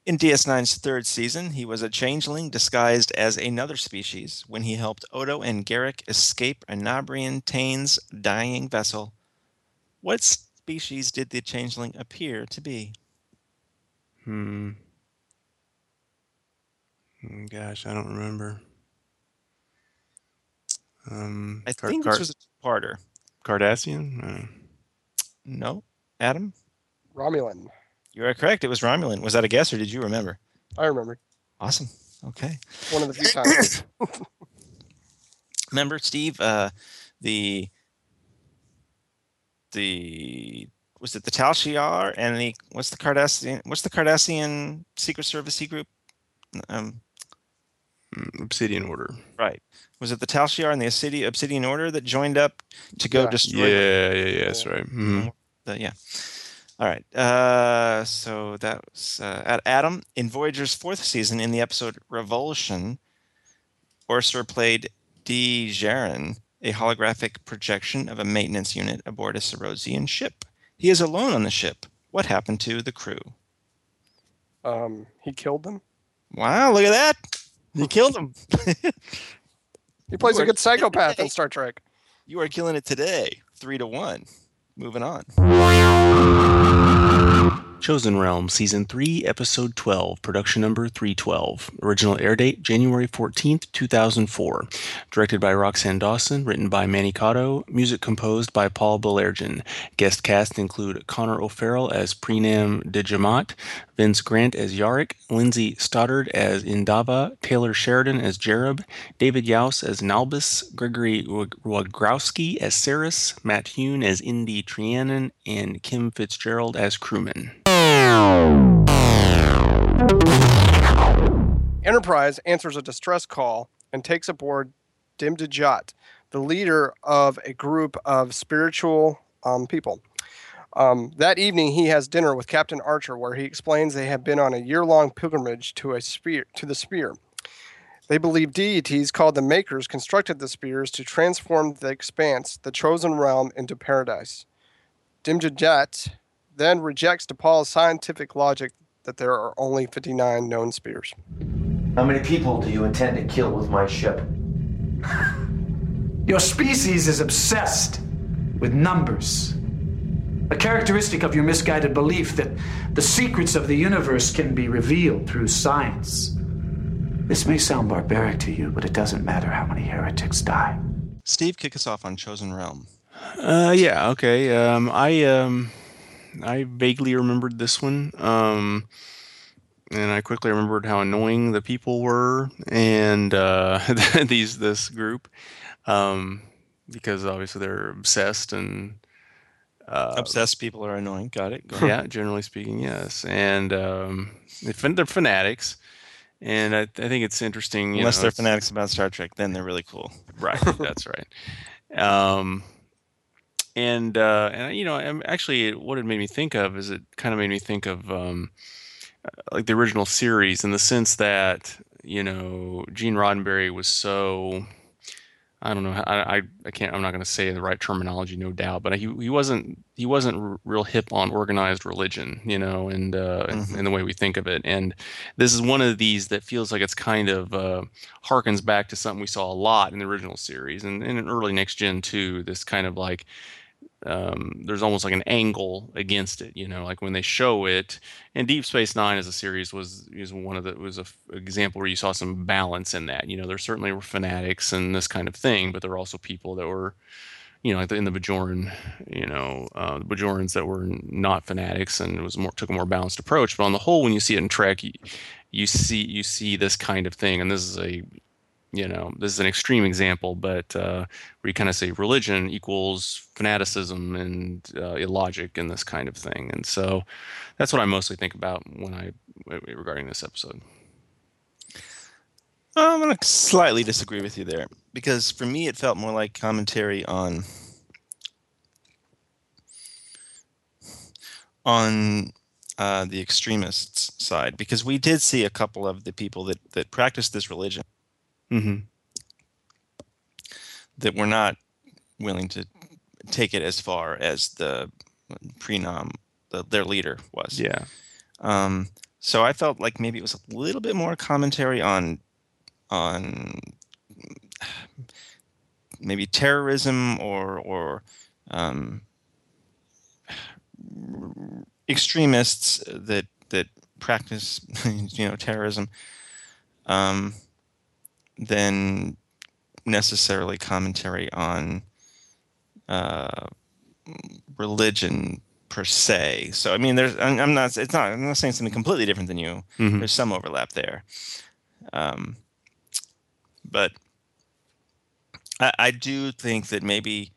In D S nine's third season, he was a changeling disguised as another species when he helped Odo and Garrick escape Anabrian Tain's dying vessel. What species did the changeling appear to be? Hmm. Gosh, I don't remember. Um, I think Car- this was a two-parter. Cardassian? Uh, no. Adam? Romulan. You are correct. It was Romulan. Was that a guess or did you remember? I remember. Awesome. Okay. One of the few times. Remember, Steve, uh, the the was it the Tal Shiar and the what's the Cardassian what's the Cardassian Secret Service group? Um, Obsidian Order. Right. Was it the Tal Shiar and the Obsidian Obsidian Order that joined up to go yeah. destroy? Yeah, yeah, yeah. That's right. Mm-hmm. the, yeah. All right. Uh, so that was uh, Adam. In Voyager's fourth season, in the episode Revulsion, Orser played D. Jarin, a holographic projection of a maintenance unit aboard a Sorosian ship. He is alone on the ship. What happened to the crew? Um, he killed them. Wow! Look at that. He killed them. He plays a good psychopath in Star Trek. You are killing it today. Three to one. Moving on. Chosen Realm, Season three, Episode twelve, Production Number three twelve. Original air date, January fourteenth, two thousand four. Directed by Roxanne Dawson, written by Manny Cotto, music composed by Paul Baillargeon. Guest cast include Connor O'Farrell as Prenam Djamat, Vince Grant as Yarick, Lindsay Stoddard as Indaba, Taylor Sheridan as Jareb, David Yaus as Nalbus, Gregory Wagrowski as Saris, Matt Hune as Indy Trianon, and Kim Fitzgerald as crewman. Enterprise answers a distress call and takes aboard Dim Djat, the leader of a group of spiritual um, people. Um, that evening, he has dinner with Captain Archer, where he explains they have been on a year-long pilgrimage to a sphere, to the sphere. They believe deities called the Makers constructed the spheres to transform the expanse, the Chosen Realm, into paradise. Dim Djat then rejects DePaul's scientific logic that there are only fifty-nine known spheres. How many people do you intend to kill with my ship? Your species is obsessed with numbers. A characteristic of your misguided belief that the secrets of the universe can be revealed through science. This may sound barbaric to you, but it doesn't matter how many heretics die. Steve, kick us off on Chosen Realm. Uh, yeah, okay. Um, I um, I vaguely remembered this one, um, and I quickly remembered how annoying the people were and uh, these this group, um, because obviously they're obsessed and. Uh, Obsessed people are annoying. Got it. Go yeah, generally speaking, yes. And um, they're fanatics, and I, I think it's interesting. You Unless know, they're fanatics about Star Trek, then they're really cool. Right. That's right. Um, and uh, and you know, actually, what it made me think of is it kind of made me think of um, like the original series in the sense that you know Gene Roddenberry was so. I don't know. I, I I can't. I'm not going to say the right terminology, no doubt. But he he wasn't he wasn't r- real hip on organized religion, you know, and uh, mm-hmm. and the way we think of it. And this is one of these that feels like it's kind of uh, harkens back to something we saw a lot in the original series and in early Next Gen too. This kind of like um, there's almost like an angle against it, you know, like when they show it. And Deep Space Nine as a series was is one of the was a f- example where you saw some balance in that. You know, there certainly were fanatics and this kind of thing, but there were also people that were, you know, like the, in the Bajoran, you know, uh, the Bajorans that were not fanatics, and it was more took a more balanced approach. But on the whole, when you see it in Trek, you, you see you see this kind of thing, and this is a You know, this is an extreme example, but uh, where you kind of say religion equals fanaticism and uh, illogic and this kind of thing. And so that's what I mostly think about when I regarding this episode. I'm going to slightly disagree with you there, because for me it felt more like commentary on on uh, the extremists side, because we did see a couple of the people that, that practiced this religion. Mm-hmm. That we're not willing to take it as far as the Prenam, the, their leader, was. Yeah. Um, so I felt like maybe it was a little bit more commentary on, on maybe terrorism or or um, extremists that that practice you know terrorism. Um. Than necessarily commentary on uh, religion per se. So I mean, there's I'm not it's not I'm not saying something completely different than you. Mm-hmm. There's some overlap there, um, but I, I do think that maybe.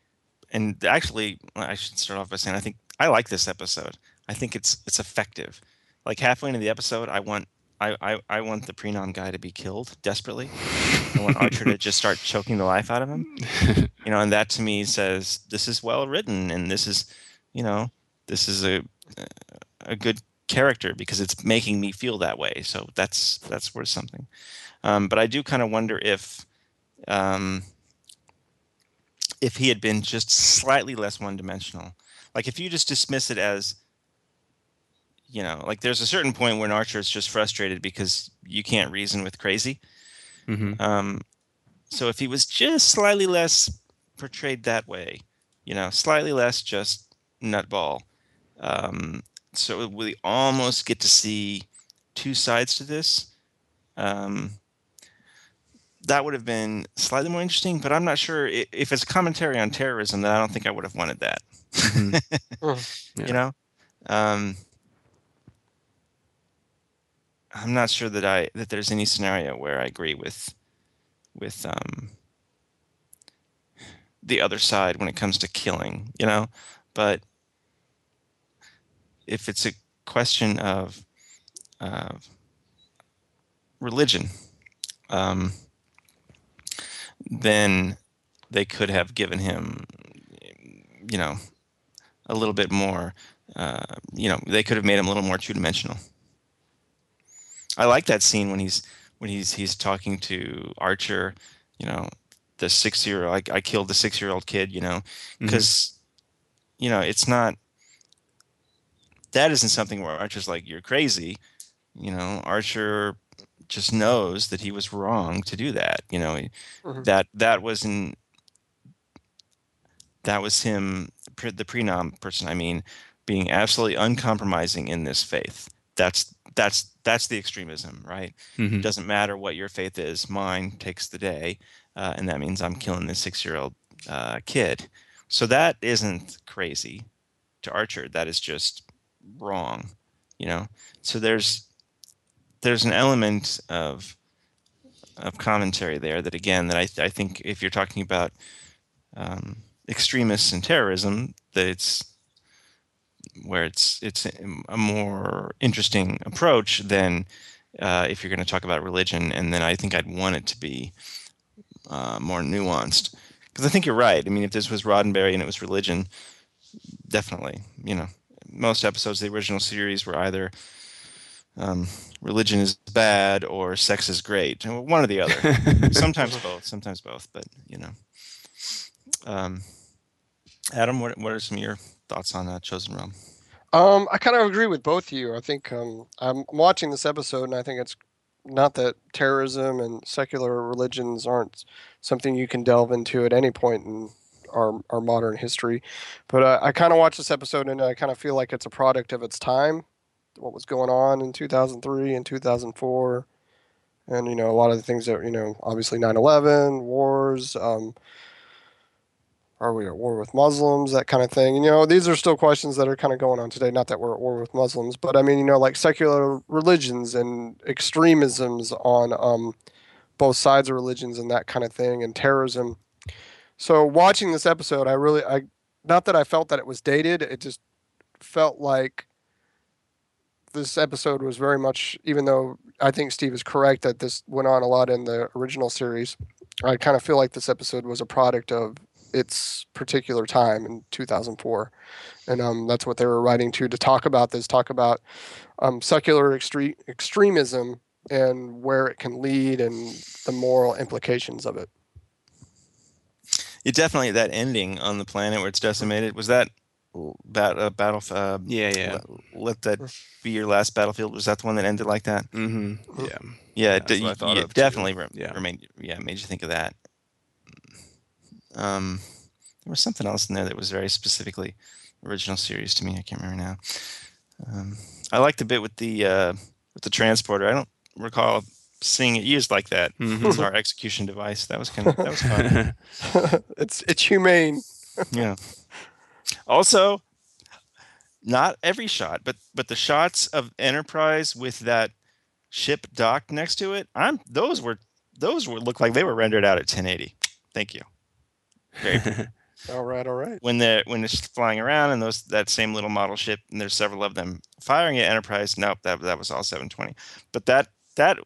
And actually, I should start off by saying I think I like this episode. I think it's it's effective. Like halfway into the episode, I want I I, I want the Prenom guy to be killed desperately. I want Archer to just start choking the life out of him. You know, and that to me says this is well written, and this is, you know, this is a a good character because it's making me feel that way. So that's that's worth something. Um, but I do kind of wonder if. Um, If he had been just slightly less one-dimensional, like if you just dismiss it as, you know, like there's a certain point when Archer is just frustrated because you can't reason with crazy. Mm-hmm. Um, so if he was just slightly less portrayed that way, you know, slightly less just nutball. Um, so we almost get to see two sides to this. Um, That would have been slightly more interesting, but I'm not sure if it's a commentary on terrorism. Then I don't think I would have wanted that. Mm-hmm. Yeah. You know, um, I'm not sure that I that there's any scenario where I agree with with um, the other side when it comes to killing. You know, but if it's a question of uh, religion. Um, then they could have given him, you know, a little bit more, uh, you know, they could have made him a little more two-dimensional. I like that scene when he's when he's he's talking to Archer, you know, the six-year-old, I, I killed the six-year-old kid, you know, because, mm-hmm. you know, it's not, that isn't something where Archer's like, you're crazy, you know, Archer just knows that he was wrong to do that. You know, mm-hmm. that that was in that was him, the Prenom person. I mean, being absolutely uncompromising in this faith. That's that's that's the extremism, right? Mm-hmm. It doesn't matter what your faith is. Mine takes the day, uh, and that means I'm killing this six-year-old uh, kid. So that isn't crazy to Archer. That is just wrong. You know. So there's. There's an element of of commentary there that, again, that I, th- I think if you're talking about um, extremists and terrorism, that it's where it's it's a more interesting approach than uh, if you're going to talk about religion. And then I think I'd want it to be uh, more nuanced because I think you're right. I mean, if this was Roddenberry and it was religion, definitely. You know, most episodes of the original series were either. Um, religion is bad or sex is great. One or the other. Sometimes both. Sometimes both. But you know, um, Adam, what what are some of your thoughts on uh, Chosen Realm? Um, I kind of agree with both of you. I think um, I'm watching this episode, and I think it's not that terrorism and secular religions aren't something you can delve into at any point in our our modern history. But uh, I kind of watch this episode, and I kind of feel like it's a product of its time. What was going on in two thousand three and two thousand four and, you know, a lot of the things that, you know, obviously nine eleven, wars, um, are we at war with Muslims, that kind of thing. And, you know, these are still questions that are kind of going on today. Not that we're at war with Muslims, but I mean, you know, like secular religions and extremisms on um, both sides of religions and that kind of thing and terrorism. So watching this episode, I really, I not that I felt that it was dated. It just felt like this episode was very much, even though I think Steve is correct that this went on a lot in the original series, I kind of feel like this episode was a product of its particular time in two thousand four. And um, that's what they were writing to, to talk about this, talk about um, secular extre- extremism and where it can lead and the moral implications of it. It definitely, that ending on the planet where it's decimated, was that Bat, uh, battle, uh, yeah, yeah. Let, let that be your last battlefield. Was that the one that ended like that? Mm-hmm. Yeah, yeah. D- yeah of, definitely. Re- yeah, remained, yeah. Made you think of that. Um, there was something else in there that was very specifically original series to me. I can't remember now. Um, I liked the bit with the uh, with the transporter. I don't recall seeing it used like that. Mm-hmm. As our execution device. That was kind of that was fun. it's it's humane. Yeah. Also, not every shot, but but the shots of Enterprise with that ship docked next to it, I'm those were those were look like they were rendered out at ten eighty. Thank you. Very all right, all right. When the when it's flying around and those that same little model ship, and there's several of them firing at Enterprise. Nope, that that was all seven twenty. But that that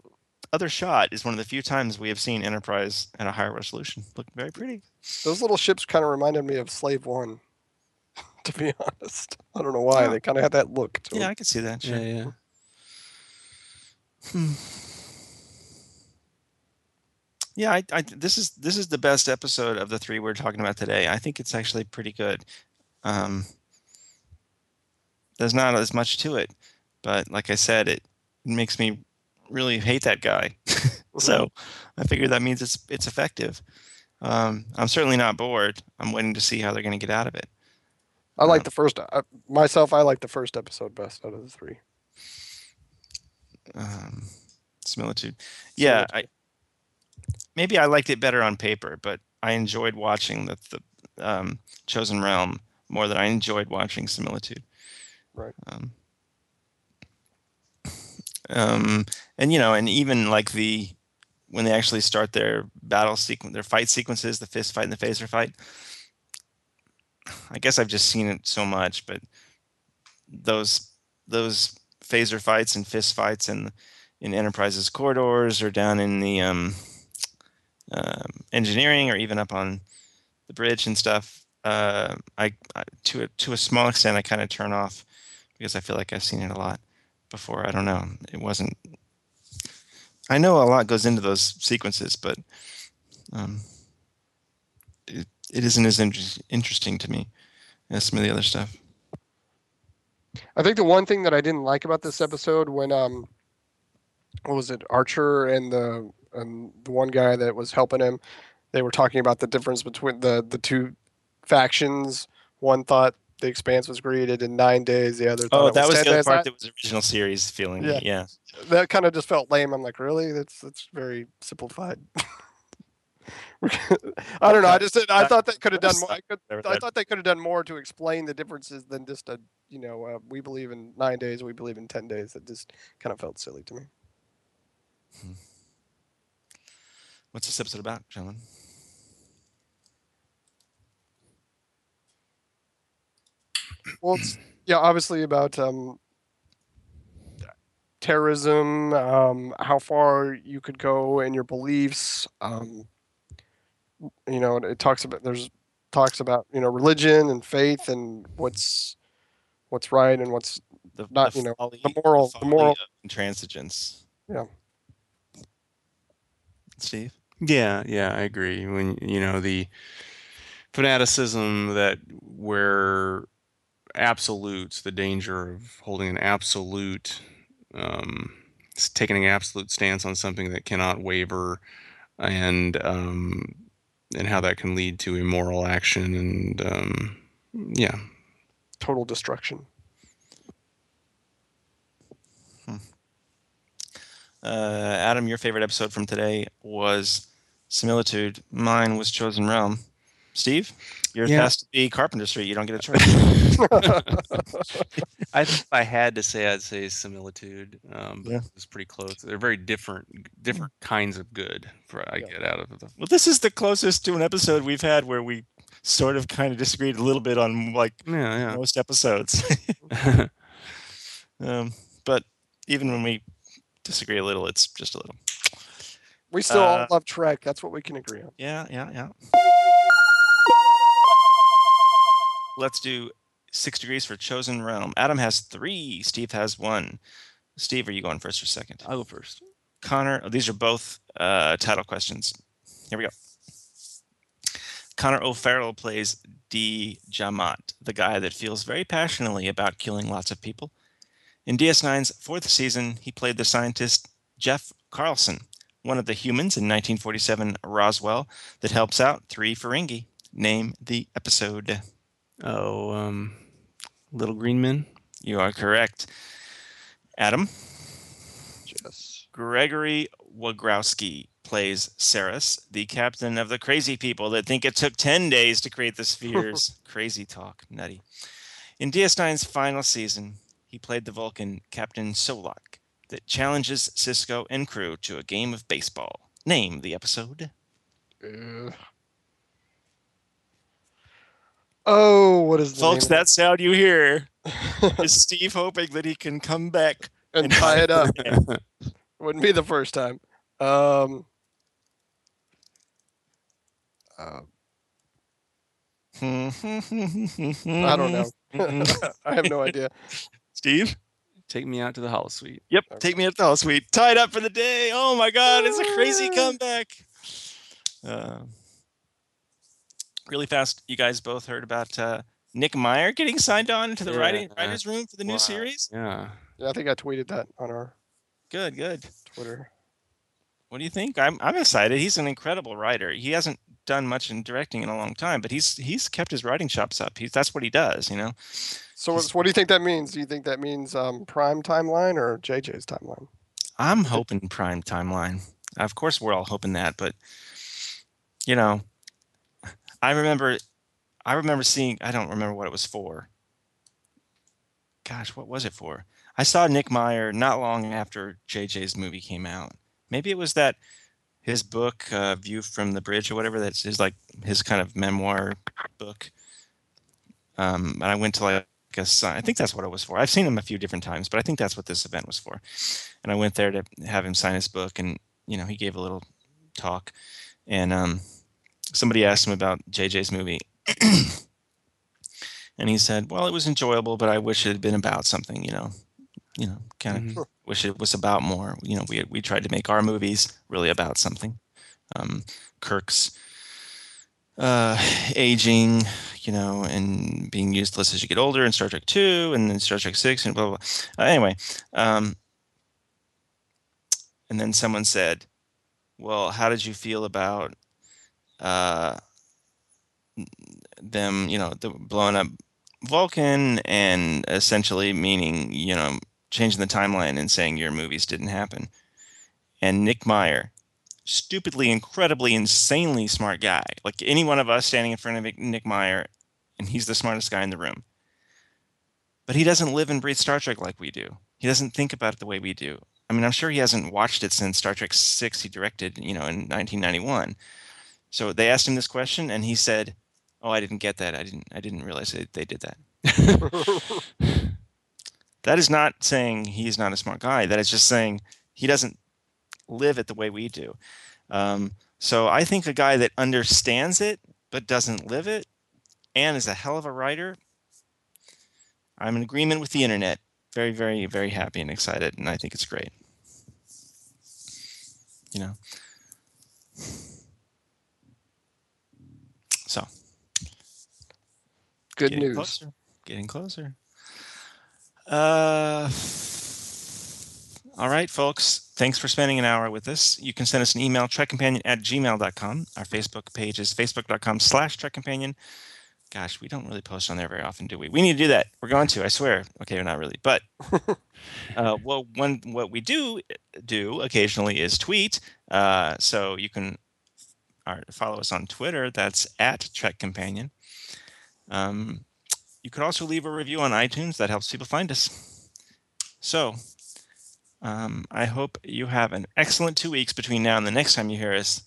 other shot is one of the few times we have seen Enterprise at a higher resolution. Looked very pretty. Those little ships kind of reminded me of Slave One, to be honest. I don't know why. Yeah. They kind of had that look to yeah, them. I can see that. Sure. Yeah, yeah. Hmm. Yeah, I, I, this is this is the best episode of the three we're talking about today. I think it's actually pretty good. Um, there's not as much to it, but like I said, it makes me really hate that guy. So I figure that means it's it's effective. Um, I'm certainly not bored. I'm waiting to see how they're going to get out of it. I like um, the first I, myself. I like the first episode best out of the three. Um, similitude. Yeah, similitude. I. Maybe I liked it better on paper, but I enjoyed watching the, the um, Chosen Realm more than I enjoyed watching Similitude. Right. Um, um, and, you know, and even like the when they actually start their battle sequence, their fight sequences, the fist fight and the phaser fight. I guess I've just seen it so much, but those those phaser fights and fist fights in in Enterprise's corridors or down in the um, Um, engineering, or even up on the bridge and stuff, uh, I, I to a, to a small extent, I kind of turn off because I feel like I've seen it a lot before. I don't know. It wasn't. I know a lot goes into those sequences, but um, it, it isn't as inter- interesting to me as some of the other stuff. I think the one thing that I didn't like about this episode when um, what was it, Archer and the and the one guy that was helping him, they were talking about the difference between the, the two factions. One thought the Expanse was created in nine days. The other thought oh, it that was, was the other part that was original series feeling. Yeah. yeah. That kind of just felt lame. I'm like, really? That's that's very simplified. I don't know. I just I thought that could have done more. I, could, I thought they could have done more to explain the differences than just a you know uh, we believe in nine days, we believe in ten days. It just kind of felt silly to me. Hmm. What's this episode about, gentlemen? Well, it's, yeah, obviously about um, terrorism, um, how far you could go in your beliefs. Um, you know, it talks about there's talks about you know religion and faith and what's what's right and what's the, not. The you know, folly, the moral, the, the moral intransigence. Yeah, Steve. Yeah, yeah, I agree. When you know the fanaticism that we're absolutes, the danger of holding an absolute, um, taking an absolute stance on something that cannot waver, and um, and how that can lead to immoral action and um, yeah, total destruction. Uh, Adam, your favorite episode from today was Similitude. Mine was Chosen Realm. Steve, yours yeah. has to be Carpenter Street. You don't get a choice. I think if I had to say, I'd say Similitude. Um, but yeah. It's pretty close. They're very different, different kinds of good. For, I yeah. get out of them. Well, this is the closest to an episode we've had where we sort of kind of disagreed a little bit on like yeah, yeah. most episodes. um, but even when we disagree a little, it's just a little. We still uh, all love Trek. That's what we can agree on. Yeah, yeah, yeah. Let's do six degrees for Chosen Realm. Adam has three. Steve has one. Steve, are you going first or second? I'll go first. Connor, oh, these are both uh, title questions. Here we go. Connor O'Farrell plays D. Jamat, the guy that feels very passionately about killing lots of people. In D S nine's fourth season, he played the scientist Jeff Carlson, one of the humans in nineteen forty-seven Roswell that helps out three Ferengi. Name the episode. Oh, um, Little Green Men? You are correct. Adam? Yes. Gregory Wagrowski plays Saris, the captain of the crazy people that think it took ten days to create the spheres. Crazy talk, nutty. In D S nine's final season, he played the Vulcan Captain Solak that challenges Cisco and crew to a game of baseball. Name the episode. Uh, oh, what is the Folks, name? That sound you hear is Steve hoping that he can come back and, and tie it up. Wouldn't be the first time. Um, uh, I don't know. I have no idea. Steve? Take me out to the holosuite. Yep. Okay. Take me out to the holosuite. Tied up for the day. Oh, my God. It's a crazy comeback. Uh, really fast. You guys both heard about uh, Nick Meyer getting signed on to the yeah. writing, writer's room for the wow. new series? Yeah. yeah. I think I tweeted that on our good, good. Twitter. What do you think? I'm I'm excited. He's an incredible writer. He hasn't done much in directing in a long time, but he's he's kept his writing chops up. He's that's what he does, you know. So he's, what do you think that means? Do you think that means um, Prime timeline or J J's timeline? I'm hoping Prime timeline. Of course, we're all hoping that, but you know, I remember, I remember seeing. I don't remember what it was for. Gosh, what was it for? I saw Nick Meyer not long after J J's movie came out. Maybe it was that his book, uh, View from the Bridge or whatever, that's his like his kind of memoir book. Um, and I went to like a sign. I think that's what it was for. I've seen him a few different times, but I think that's what this event was for. And I went there to have him sign his book, and you know he gave a little talk, and um, somebody asked him about J J's movie, and he said, "Well, it was enjoyable, but I wish it had been about something, you know." You know, kind of mm-hmm. wish it was about more. You know, we we tried to make our movies really about something. Um, Kirk's uh, aging, you know, and being useless as you get older in Star Trek two and then Star Trek six and blah, blah, blah. Uh, anyway, um, and then someone said, well, how did you feel about uh, them, you know, the blowing up Vulcan and essentially meaning, you know, changing the timeline and saying your movies didn't happen. And Nick Meyer, stupidly, incredibly, insanely smart guy, like any one of us standing in front of Nick Meyer, and he's the smartest guy in the room. But he doesn't live and breathe Star Trek like we do. He doesn't think about it the way we do. I mean, I'm sure he hasn't watched it since Star Trek six he directed, you know, in nineteen ninety-one. So they asked him this question, and he said, oh, I didn't get that. I didn't I didn't realize they, they did that. That is not saying he's not a smart guy. That is just saying he doesn't live it the way we do. Um, so I think a guy that understands it but doesn't live it and is a hell of a writer, I'm in agreement with the internet. Very, very, very happy and excited, and I think it's great. You know. So. Good Getting news. Closer. Getting closer. Uh, all right, folks. Thanks for spending an hour with us. You can send us an email, trekcompanion at gmail dot com. Our Facebook page is facebook dot com slash trekcompanion. Gosh, we don't really post on there very often, do we? We need to do that. We're going to, I swear. Okay, we're not really. But uh, well, one, what we do do occasionally is tweet. Uh, so you can uh, follow us on Twitter. That's at trekcompanion. Um, you could also leave a review on iTunes. That helps people find us. So um, I hope you have an excellent two weeks between now and the next time you hear us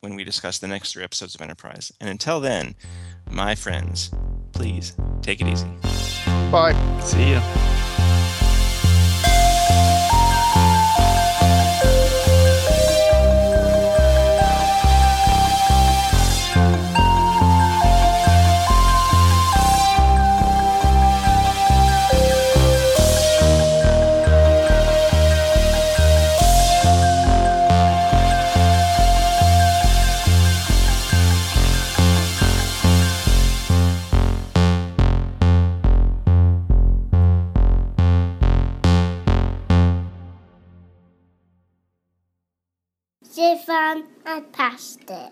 when we discuss the next three episodes of Enterprise. And until then, my friends, please take it easy. Bye. See ya. They found a pasta.